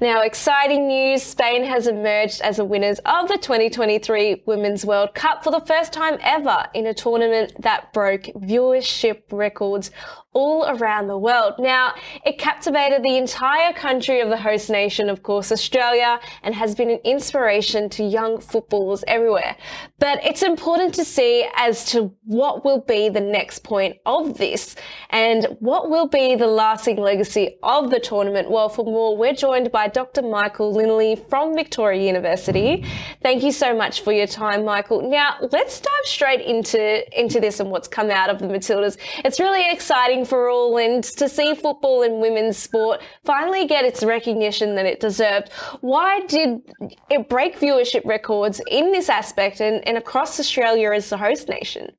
Now, exciting news. Spain has emerged as the winners of the 2023 Women's World Cup for the first time ever in a tournament that broke viewership records all around the world. Now, it captivated the entire country of the host nation, of course, Australia, and has been an inspiration to young footballers everywhere. But it's important to see as to what will be the next point of this and what will be the lasting legacy of the tournament. Well, for more, we're joined by Dr. Michael Linley from Victoria University. Thank you so much for your time, Michael. Now, let's dive straight into this and what's come out of the Matildas. It's really exciting for all, and to see football and women's sport finally get its recognition that it deserved. Why did it break viewership records in this aspect and across Australia as the host nation?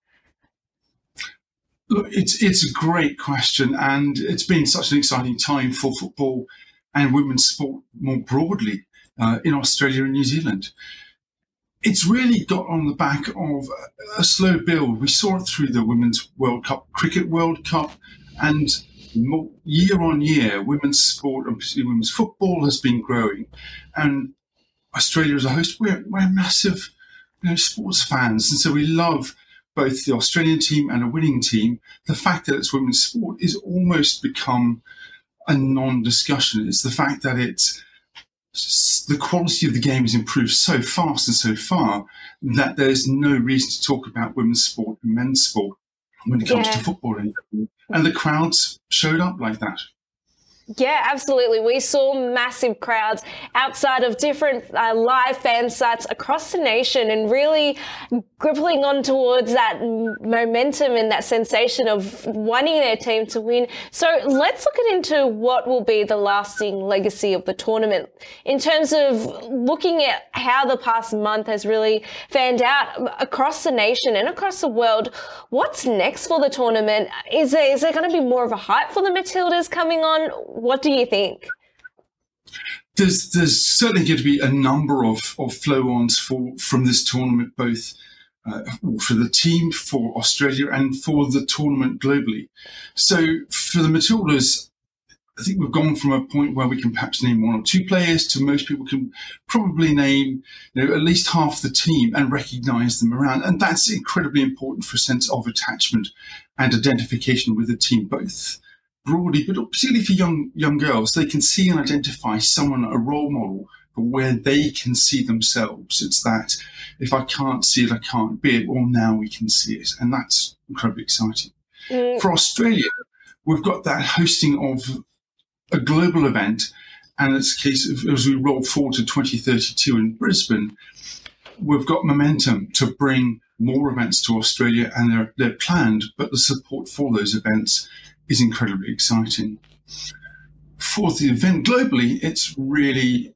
Look, it's a great question, and it's been such an exciting time for football and women's sport more broadly in Australia and New Zealand. It's really got on the back of a slow build. We saw it through the Women's World Cup, Cricket World Cup, and year on year, women's sport and particularly women's football has been growing. And Australia as a host, we're massive sports fans. And so we love both the Australian team and a winning team. The fact that it's women's sport is almost become a non-discussion. It's the fact that it's the quality of the game has improved so fast and so far that there's no reason to talk about women's sport and men's sport when it comes to football. And the crowds showed up like that. Yeah, absolutely. We saw massive crowds outside of different live fan sites across the nation and really gripping on towards that momentum and that sensation of wanting their team to win. So let's look into what will be the lasting legacy of the tournament in terms of looking at how the past month has really fanned out across the nation and across the world. What's next for the tournament? Is there going to be more of a hype for the Matildas coming on? What do you think? There's certainly going to be a number of flow-ons from this tournament, both for the team, for Australia, and for the tournament globally. So for the Matildas, I think we've gone from a point where we can perhaps name one or two players to most people can probably name at least half the team and recognise them around. And that's incredibly important for a sense of attachment and identification with the team, both broadly, but particularly for young girls. They can see and identify someone, a role model, but where they can see themselves. It's that if I can't see it, I can't be it. Well, now we can see it. And that's incredibly exciting. For Australia, we've got that hosting of a global event. And it's a case of, as we roll forward to 2032 in Brisbane, we've got momentum to bring more events to Australia, and they're planned, but the support for those events is incredibly exciting. For the event globally, it's really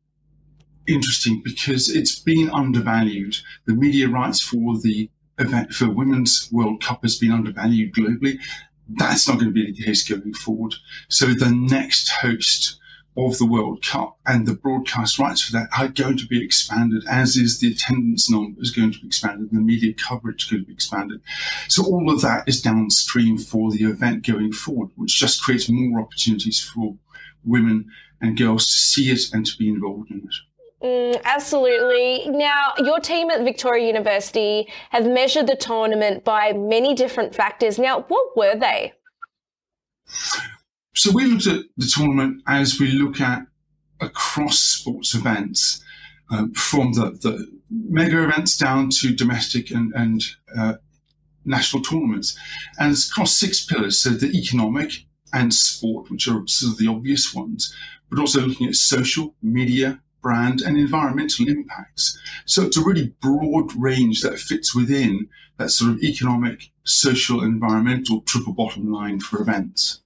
interesting because it's been undervalued. The media rights for the event for Women's World Cup has been undervalued globally. That's not going to be the case going forward. So the next host of the World Cup and the broadcast rights for that are going to be expanded, as is the attendance number is going to be expanded, the media coverage is going to be expanded. So all of that is downstream for the event going forward, which just creates more opportunities for women and girls to see it and to be involved in it. Absolutely. Now, your team at Victoria University have measured the tournament by many different factors. Now, what were they? So we looked at the tournament as we look at across sports events, from the mega events down to domestic and national tournaments. And it's across 6 pillars, so the economic and sport, which are sort of the obvious ones, but also looking at social, media, brand and environmental impacts. So it's a really broad range that fits within that sort of economic, social, environmental triple bottom line for events.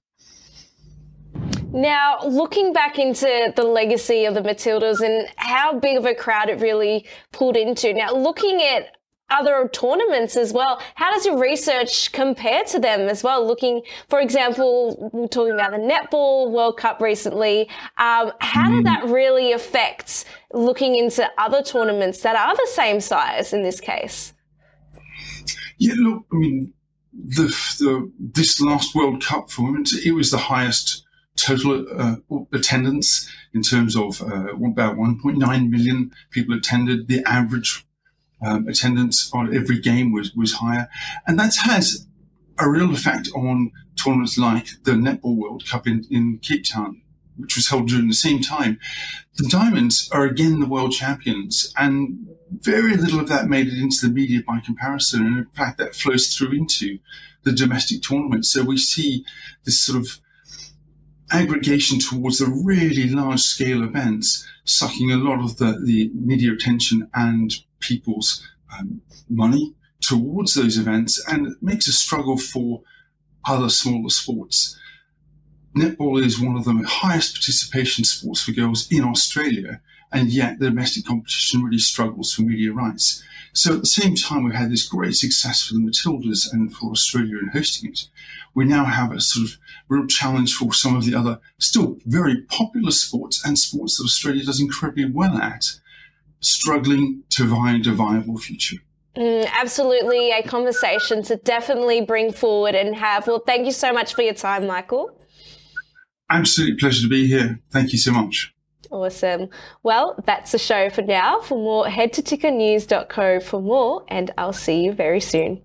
Now, looking back into the legacy of the Matildas and how big of a crowd it really pulled into. Now, looking at other tournaments as well, how does your research compare to them as well? Looking, for example, we're talking about the Netball World Cup recently. How did that really affect looking into other tournaments that are the same size in this case? Yeah, look, I mean, this last World Cup for women, it was the highest total attendance in terms of about 1.9 million people attended. The average attendance on every game was higher, and that has a real effect on tournaments like the Netball World Cup in Cape Town, which was held during the same time. The Diamonds are again the world champions, and very little of that made it into the media by comparison. And in fact, that flows through into the domestic tournament. So we see this sort of aggregation towards the really large scale events, sucking a lot of the media attention and people's money towards those events, and it makes a struggle for other smaller sports. Netball is one of the highest participation sports for girls in Australia, and yet the domestic competition really struggles for media rights. So at the same time, we've had this great success for the Matildas and for Australia in hosting it. We now have a sort of real challenge for some of the other still very popular sports and sports that Australia does incredibly well at, struggling to find a viable future. Absolutely, a conversation to definitely bring forward and have. Well, thank you so much for your time, Michael. Absolute pleasure to be here. Thank you so much. Awesome. Well, that's the show for now. For more, head to tickernews.co for more, and I'll see you very soon.